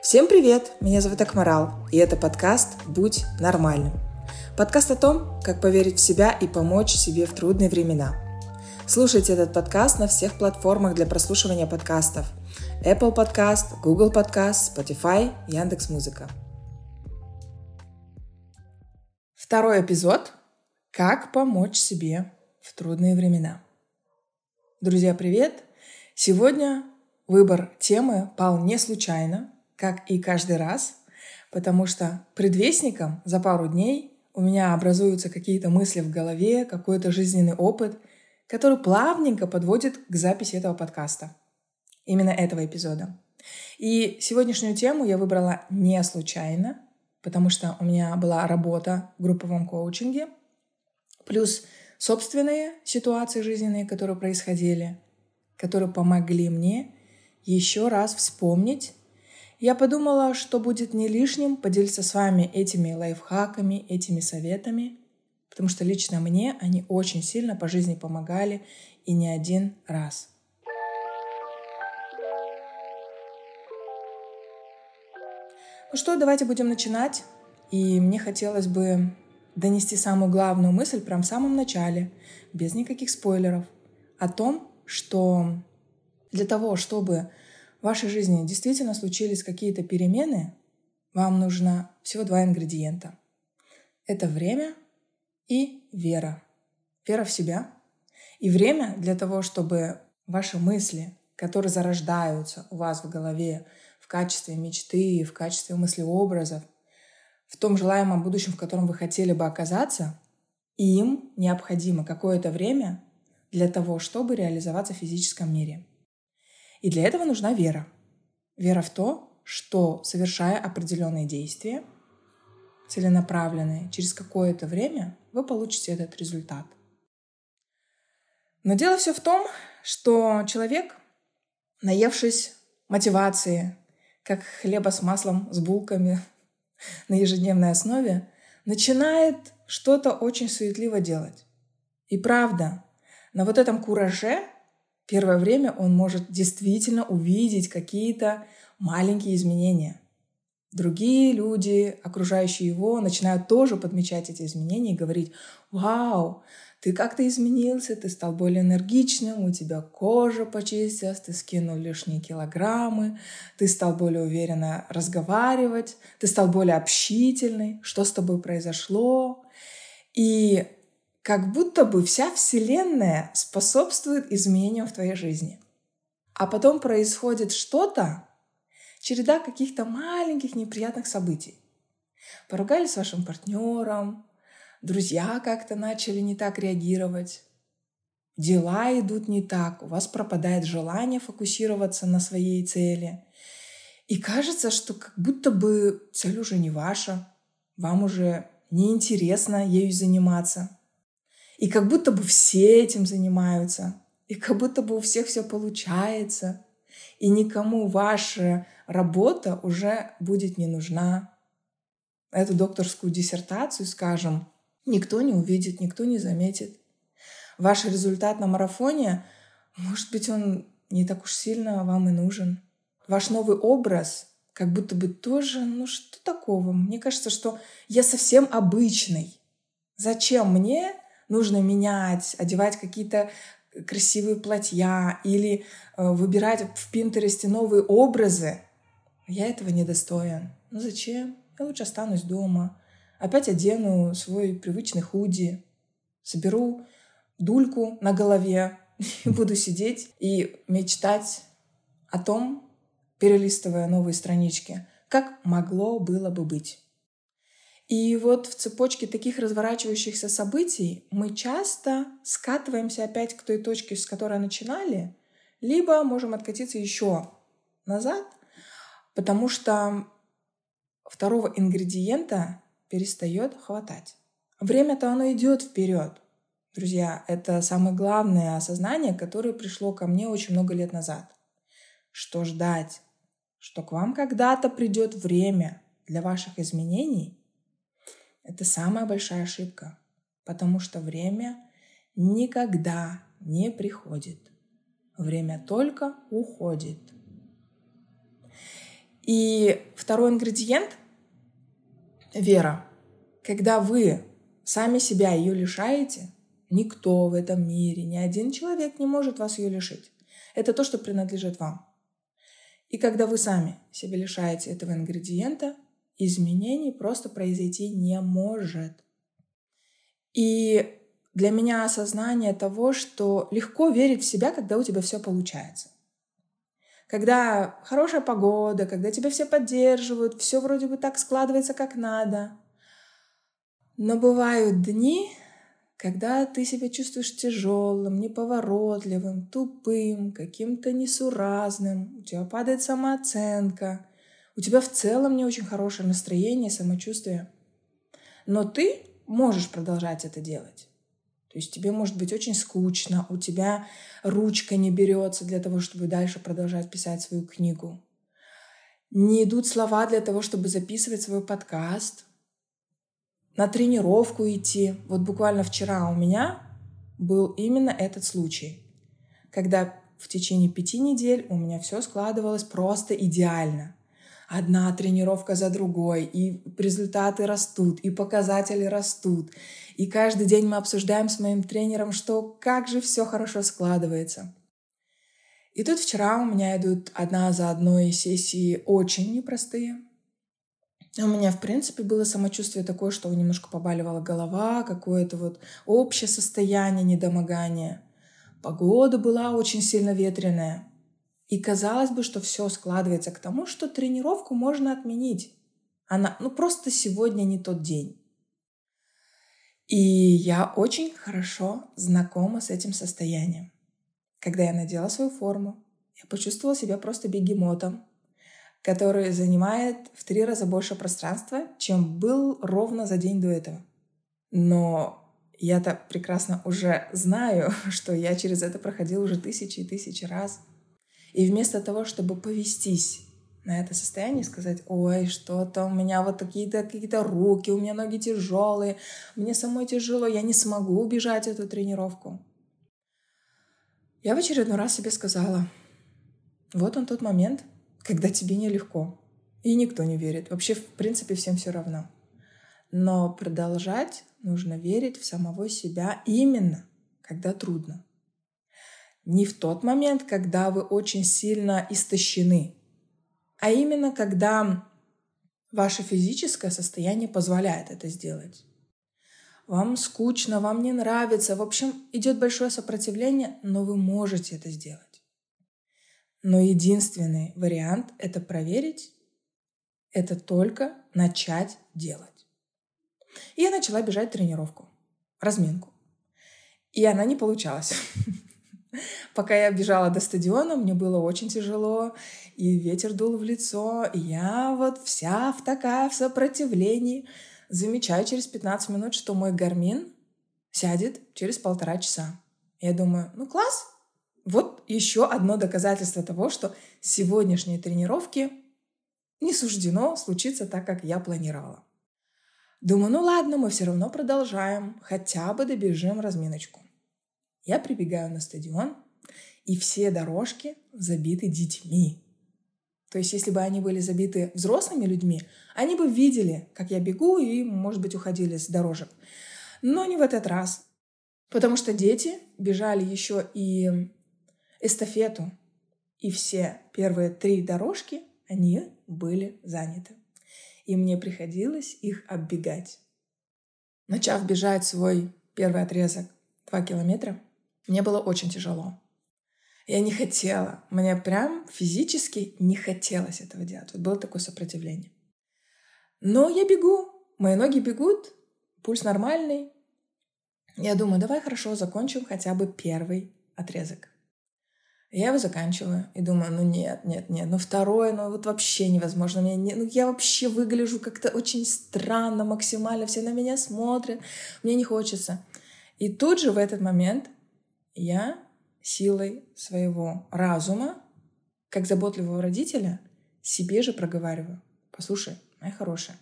Всем привет! Меня зовут Акмарал, и это подкаст «Будь нормальным». Подкаст о том, как поверить в себя и помочь себе в трудные времена. Слушайте этот подкаст на всех платформах для прослушивания подкастов: Apple Podcast, Google Podcast, Spotify, Яндекс.Музыка. Второй эпизод «Как помочь себе в трудные времена». Друзья, привет! Сегодня выбор темы пал не случайно, как и каждый раз, потому что предвестником за пару дней у меня образуются какие-то мысли в голове, какой-то жизненный опыт, который плавненько подводит к записи этого подкаста, именно этого эпизода. И сегодняшнюю тему я выбрала не случайно, потому что у меня была работа в групповом коучинге, плюс собственные ситуации жизненные, которые происходили, которые помогли мне еще раз вспомнить. Я подумала, что будет не лишним поделиться с вами этими лайфхаками, этими советами, потому что лично мне они очень сильно по жизни помогали и не один раз. Ну что, давайте будем начинать. И мне хотелось бы донести самую главную мысль прямо в самом начале, без никаких спойлеров, о том, что для того, чтобы в вашей жизни действительно случились какие-то перемены, вам нужно всего 2 ингредиента. Это время и вера. Вера в себя. И время для того, чтобы ваши мысли, которые зарождаются у вас в голове в качестве мечты, в качестве мыслеобразов, в том желаемом будущем, в котором вы хотели бы оказаться, им необходимо какое-то время для того, чтобы реализоваться в физическом мире. И для этого нужна вера. Вера в то, что, совершая определенные действия, целенаправленные, через какое-то время вы получите этот результат. Но дело все в том, что человек, наевшись мотивации, как хлеба с маслом, с булками на ежедневной основе, начинает что-то очень суетливо делать. И правда, на вот этом кураже первое время он может действительно увидеть какие-то маленькие изменения. Другие люди, окружающие его, начинают тоже подмечать эти изменения и говорить: «Вау, ты как-то изменился, ты стал более энергичным, у тебя кожа почистилась, ты скинул лишние килограммы, ты стал более уверенно разговаривать, ты стал более общительный, что с тобой произошло?» И как будто бы вся Вселенная способствует изменениям в твоей жизни. А потом происходит что-то, череда каких-то маленьких неприятных событий. Поругались с вашим партнером, друзья как-то начали не так реагировать, дела идут не так, у вас пропадает желание фокусироваться на своей цели. И кажется, что как будто бы цель уже не ваша, вам уже неинтересно ею заниматься. И как будто бы все этим занимаются, и как будто бы у всех все получается, и никому ваша работа уже будет не нужна. Эту докторскую диссертацию, скажем, никто не увидит, никто не заметит. Ваш результат на марафоне, может быть, он не так уж сильно вам и нужен. Ваш новый образ как будто бы тоже, что такого? Мне кажется, что я совсем обычный. Зачем мне нужно менять, одевать какие-то красивые платья или выбирать в Пинтересте новые образы? Я этого недостоин. Зачем? Я лучше останусь дома. Опять одену свой привычный худи, соберу дульку на голове и буду сидеть и мечтать о том, перелистывая новые странички, как могло было бы быть. И вот в цепочке таких разворачивающихся событий мы часто скатываемся опять к той точке, с которой начинали, либо можем откатиться еще назад, потому что второго ингредиента перестает хватать. Время-то оно идет вперед. Друзья, это самое главное осознание, которое пришло ко мне очень много лет назад. Что ждать, что к вам когда-то придет время для ваших изменений, это самая большая ошибка. потому что время никогда не приходит. Время только уходит. И второй ингредиент — вера. Когда вы сами себя ее лишаете, никто в этом мире, ни один человек не может вас ее лишить. Это то, что принадлежит вам. И когда вы сами себя лишаете этого ингредиента, изменений просто произойти не может. И для меня осознание того, что легко верить в себя, когда у тебя все получается. Когда хорошая погода, когда тебя все поддерживают, все вроде бы так складывается, как надо. Но бывают дни, когда ты себя чувствуешь тяжелым, неповоротливым, тупым, каким-то несуразным, у тебя падает самооценка, у тебя в целом не очень хорошее настроение, самочувствие. Но ты можешь продолжать это делать. То есть тебе может быть очень скучно, у тебя ручка не берется для того, чтобы дальше продолжать писать свою книгу. Не идут слова для того, чтобы записывать свой подкаст. На тренировку идти. Вот буквально вчера у меня был именно этот случай, когда в течение 5 недель у меня все складывалось просто идеально. Одна тренировка за другой, и результаты растут, и показатели растут. И каждый день мы обсуждаем с моим тренером, что как же все хорошо складывается. И тут вчера у меня идут одна за одной сессии очень непростые. У меня, в принципе, было самочувствие такое, что немножко побаливала голова, какое-то вот общее состояние недомогания. Погода была очень сильно ветреная. И казалось бы, что все складывается к тому, что тренировку можно отменить. Она, просто сегодня не тот день. И я очень хорошо знакома с этим состоянием. Когда я надела свою форму, я почувствовала себя просто бегемотом, который занимает в 3 раза больше пространства, чем был ровно за день до этого. Но я-то прекрасно уже знаю, что я через это проходила уже тысячи и тысячи раз. И вместо того, чтобы повестись на это состояние и сказать: «Ой, что-то у меня вот такие-то, какие-то руки, у меня ноги тяжелые, мне самой тяжело, я не смогу убежать эту тренировку». Я в очередной раз себе сказала: вот он тот момент, когда тебе нелегко, и никто не верит. Вообще, в принципе, всем все равно. Но продолжать нужно верить в самого себя именно, когда трудно. Не в тот момент, когда вы очень сильно истощены, а именно когда ваше физическое состояние позволяет это сделать. Вам скучно, вам не нравится, в общем, идет большое сопротивление, но вы можете это сделать. Но единственный вариант это проверить, это только начать делать. И я начала бежать тренировку, разминку. И она не получалась. Пока я бежала до стадиона, мне было очень тяжело, и ветер дул в лицо, и я вот вся такая в сопротивлении. Замечаю через 15 минут, что мой гармин сядет через 1,5 часа. Я думаю, класс! Вот еще одно доказательство того, что сегодняшние тренировки не суждено случиться так, как я планировала. Думаю, ладно, мы все равно продолжаем, хотя бы добежим разминочку. Я прибегаю на стадион, и все дорожки забиты детьми. То есть, если бы они были забиты взрослыми людьми, они бы видели, как я бегу, и, может быть, уходили с дорожек. Но не в этот раз. Потому что дети бежали еще и эстафету. И все первые 3 дорожки, они были заняты. И мне приходилось их оббегать. Начав бежать свой первый отрезок 2 километра, мне было очень тяжело. Я не хотела. Мне прям физически не хотелось этого делать. Вот было такое сопротивление. Но я бегу. Мои ноги бегут. Пульс нормальный. Я думаю, давай хорошо закончим хотя бы первый отрезок. Я его заканчиваю. И думаю, нет. Второй, вот вообще невозможно. Я вообще выгляжу как-то очень странно максимально. Все на меня смотрят. Мне не хочется. И тут же в этот момент я силой своего разума, как заботливого родителя, себе же проговариваю. Послушай, моя хорошая,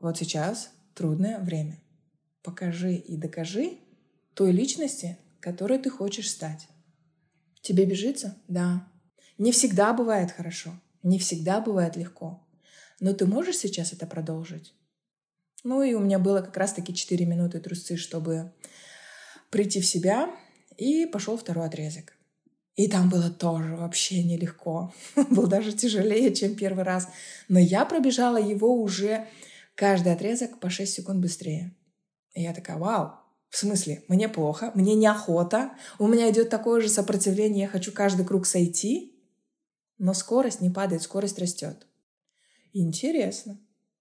вот сейчас трудное время. покажи и докажи той личности, которой ты хочешь стать. Тебе бежится? Да. Не всегда бывает хорошо, не всегда бывает легко. Но ты можешь сейчас это продолжить? Ну и у меня было как раз-таки 4 минуты трусцы, чтобы прийти в себя, и пошел второй отрезок. И там было тоже вообще нелегко. Было даже тяжелее, чем первый раз. Но я пробежала его уже каждый отрезок по 6 секунд быстрее. И я такая, вау, в смысле, мне плохо, мне неохота, у меня идет такое же сопротивление, я хочу каждый круг сойти, но скорость не падает, скорость растет. Интересно.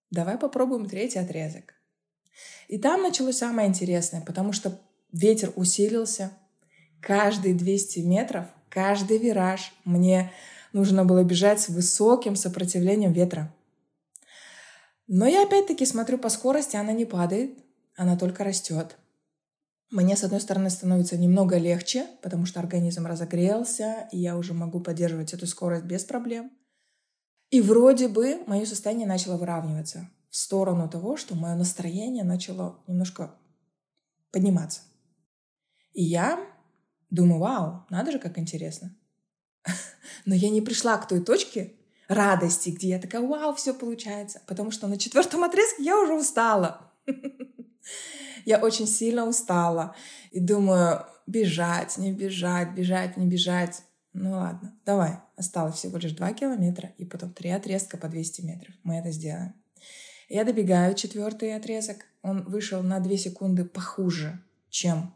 Давай попробуем третий отрезок. И там началось самое интересное, потому что ветер усилился. Каждые 200 метров, каждый вираж мне нужно было бежать с высоким сопротивлением ветра. Но я опять-таки смотрю по скорости, она не падает, она только растет. Мне, с одной стороны, становится немного легче, потому что организм разогрелся, и я уже могу поддерживать эту скорость без проблем. И вроде бы мое состояние начало выравниваться в сторону того, что мое настроение начало немножко подниматься. И я думаю, вау, надо же, как интересно. Но я не пришла к той точке радости, где я такая, вау, все получается, потому что на 4-м отрезке я уже устала. Я очень сильно устала. И думаю, бежать, не бежать, бежать, не бежать. Ну ладно, давай. Осталось всего лишь 2 километра и потом 3 отрезка по 200 метров. Мы это сделаем. Я добегаю 4-й отрезок. Он вышел на 2 секунды похуже, чем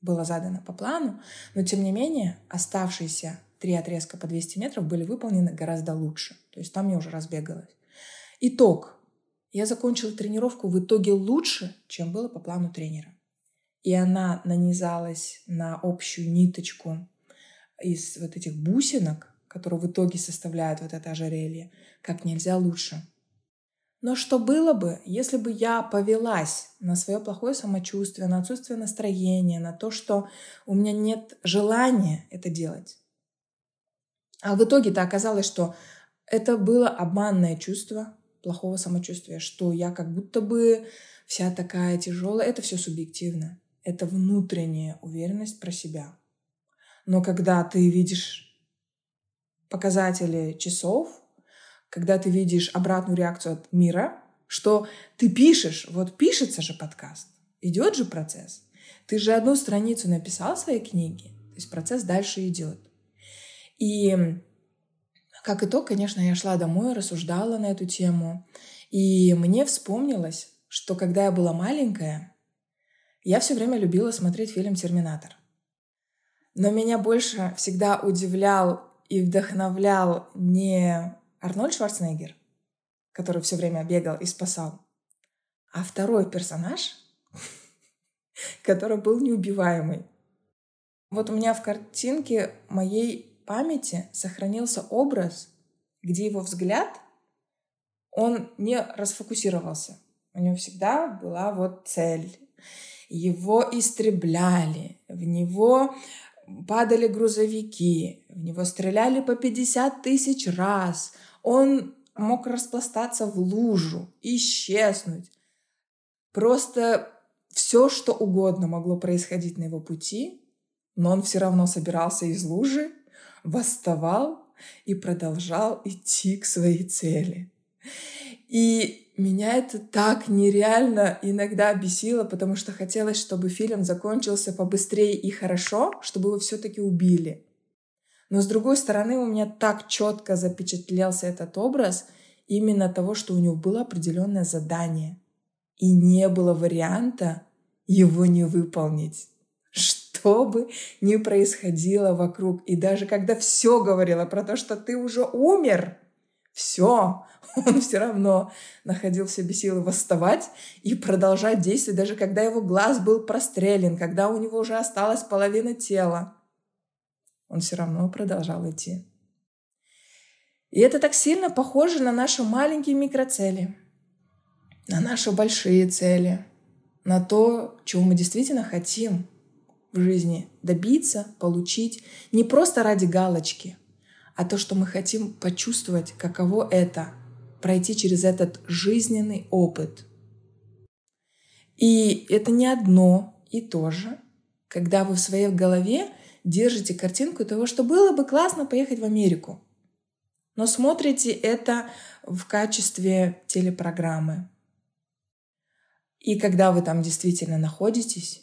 было задано по плану. Но тем не менее, оставшиеся 3 отрезка по 200 метров были выполнены гораздо лучше. То есть там я уже разбегалась. Итог. Я закончила тренировку в итоге лучше, чем было по плану тренера. И она нанизалась на общую ниточку из вот этих бусинок, которые в итоге составляют вот это ожерелье, как нельзя лучше. Но что было бы, если бы я повелась на свое плохое самочувствие, на отсутствие настроения, на то, что у меня нет желания это делать? А в итоге-то оказалось, что это было обманное чувство, плохого самочувствия, что я как будто бы вся такая тяжелая. Это все субъективно. Это внутренняя уверенность про себя. Но когда ты видишь показатели часов, когда ты видишь обратную реакцию от мира, что ты пишешь, вот пишется же подкаст, идет же процесс. Ты же одну страницу написал в своей книге, то есть процесс дальше идет. И как итог, конечно, я шла домой, рассуждала на эту тему. И мне вспомнилось, что когда я была маленькая, я все время любила смотреть фильм «Терминатор». Но меня больше всегда удивлял и вдохновлял не Арнольд Шварценеггер, который все время бегал и спасал, а второй персонаж, который был неубиваемый. Вот у меня в картинке моей памяти сохранился образ, где его взгляд, он не расфокусировался. У него всегда была вот цель. Его истребляли, в него падали грузовики, в него стреляли по 50 000 раз. Он мог распластаться в лужу, исчезнуть. Просто все, что угодно могло происходить на его пути, но он все равно собирался из лужи, восставал и продолжал идти к своей цели. И меня это так нереально иногда бесило, потому что хотелось, чтобы фильм закончился побыстрее и хорошо, чтобы его все-таки убили. Но с другой стороны, у меня так четко запечатлелся этот образ именно того, что у него было определенное задание. И не было варианта его не выполнить. Что бы ни происходило вокруг. И даже когда все говорило про то, что ты уже умер, все, он все равно находил в себе силы восставать и продолжать действовать, даже когда его глаз был прострелен, когда у него уже осталась половина тела. Он все равно продолжал идти. И это так сильно похоже на наши маленькие микроцели, на наши большие цели, на то, чего мы действительно хотим в жизни добиться, получить, не просто ради галочки, а то, что мы хотим почувствовать, каково это, пройти через этот жизненный опыт. И это не одно и то же, когда вы в своей голове держите картинку того, что было бы классно поехать в Америку, но смотрите это в качестве телепрограммы. И когда вы там действительно находитесь,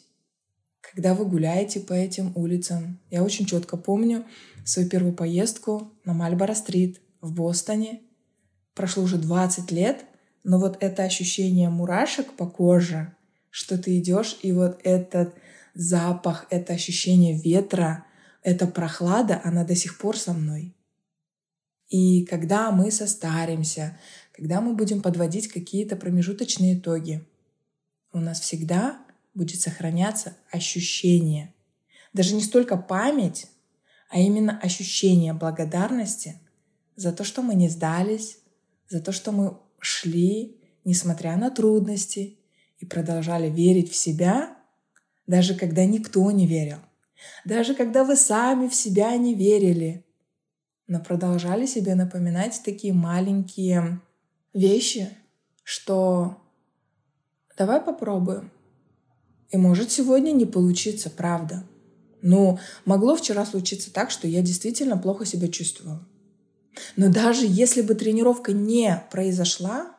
когда вы гуляете по этим улицам. Я очень четко помню свою первую поездку на Мальборо-стрит в Бостоне. Прошло уже 20 лет, но вот это ощущение мурашек по коже, что ты идешь, и вот этот запах, это ощущение ветра, эта прохлада, она до сих пор со мной. И когда мы состаримся, когда мы будем подводить какие-то промежуточные итоги, у нас всегда будет сохраняться ощущение. Даже не столько память, а именно ощущение благодарности за то, что мы не сдались, за то, что мы шли, несмотря на трудности, и продолжали верить в себя, даже когда никто не верил, даже когда вы сами в себя не верили, но продолжали себе напоминать такие маленькие вещи, что давай попробуем. И может сегодня не получиться, правда. Но могло вчера случиться так, что я действительно плохо себя чувствовала. Но даже если бы тренировка не произошла,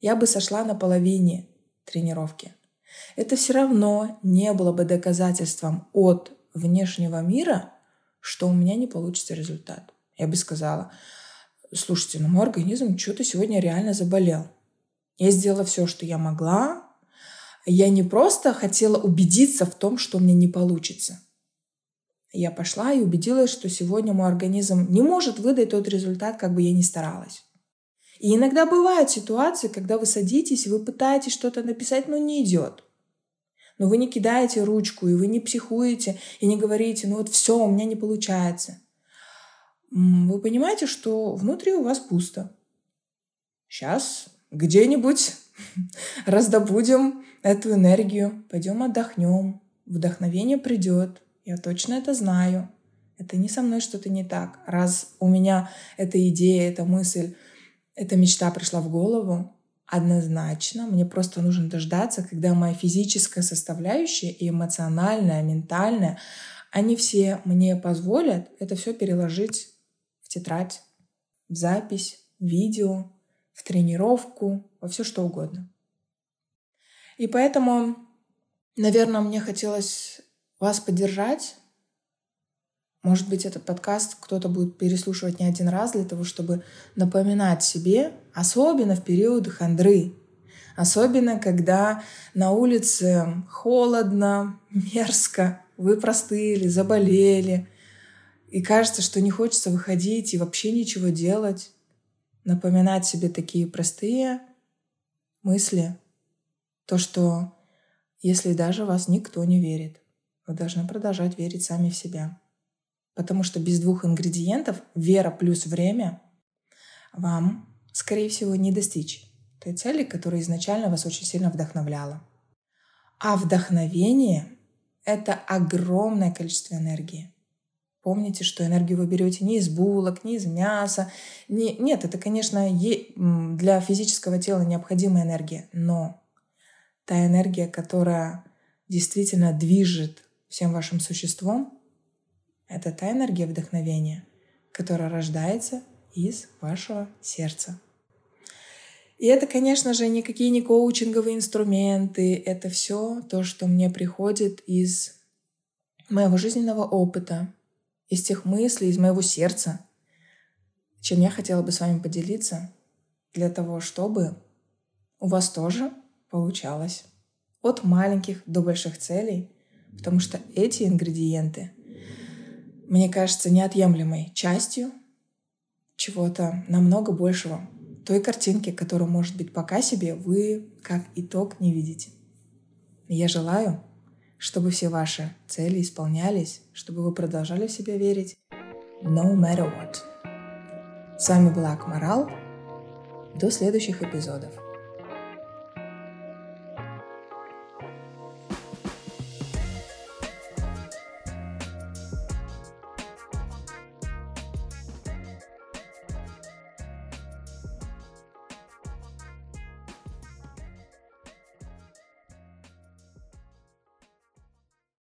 я бы сошла на половине тренировки. Это все равно не было бы доказательством от внешнего мира, что у меня не получится результат. Я бы сказала: слушайте, ну мой организм что-то сегодня реально заболел. Я сделала все, что я могла. Я не просто хотела убедиться в том, что у меня не получится. Я пошла и убедилась, что сегодня мой организм не может выдать тот результат, как бы я ни старалась. И иногда бывают ситуации, когда вы садитесь, вы пытаетесь что-то написать, но не идет. Но вы не кидаете ручку, и вы не психуете, и не говорите: ну вот все, у меня не получается. Вы понимаете, что внутри у вас пусто. Сейчас где-нибудь раздобудем эту энергию, пойдем отдохнем, вдохновение придет. Я точно это знаю. Это не со мной что-то не так. Раз у меня эта идея, эта мысль, эта мечта пришла в голову, однозначно мне просто нужно дождаться, когда моя физическая составляющая и эмоциональная, ментальная, они все мне позволят это все переложить в тетрадь, в запись, в видео, в тренировку, во все что угодно. И поэтому, наверное, мне хотелось вас поддержать. Может быть, этот подкаст кто-то будет переслушивать не один раз для того, чтобы напоминать себе, особенно в периоды хандры, особенно когда на улице холодно, мерзко, вы простыли, заболели, и кажется, что не хочется выходить и вообще ничего делать. Напоминать себе такие простые мысли, то, что если даже вас никто не верит, вы должны продолжать верить сами в себя. Потому что без двух ингредиентов, вера плюс время, вам, скорее всего, не достичь той цели, которая изначально вас очень сильно вдохновляла. А вдохновение — это огромное количество энергии. Помните, что энергию вы берете не из булок, не из мяса. Нет, это, конечно, для физического тела необходимая энергия, но та энергия, которая действительно движет всем вашим существом, это та энергия вдохновения, которая рождается из вашего сердца. И это, конечно же, никакие не коучинговые инструменты, это все то, что мне приходит из моего жизненного опыта, из тех мыслей, из моего сердца, чем я хотела бы с вами поделиться, для того, чтобы у вас тоже получалось. От маленьких до больших целей, потому что эти ингредиенты, мне кажется, неотъемлемой частью чего-то намного большего, той картинки, которую, может быть, пока себе вы как итог не видите. Я желаю, чтобы все ваши цели исполнялись, чтобы вы продолжали в себя верить, no matter what. С вами была Акмарал. До следующих эпизодов.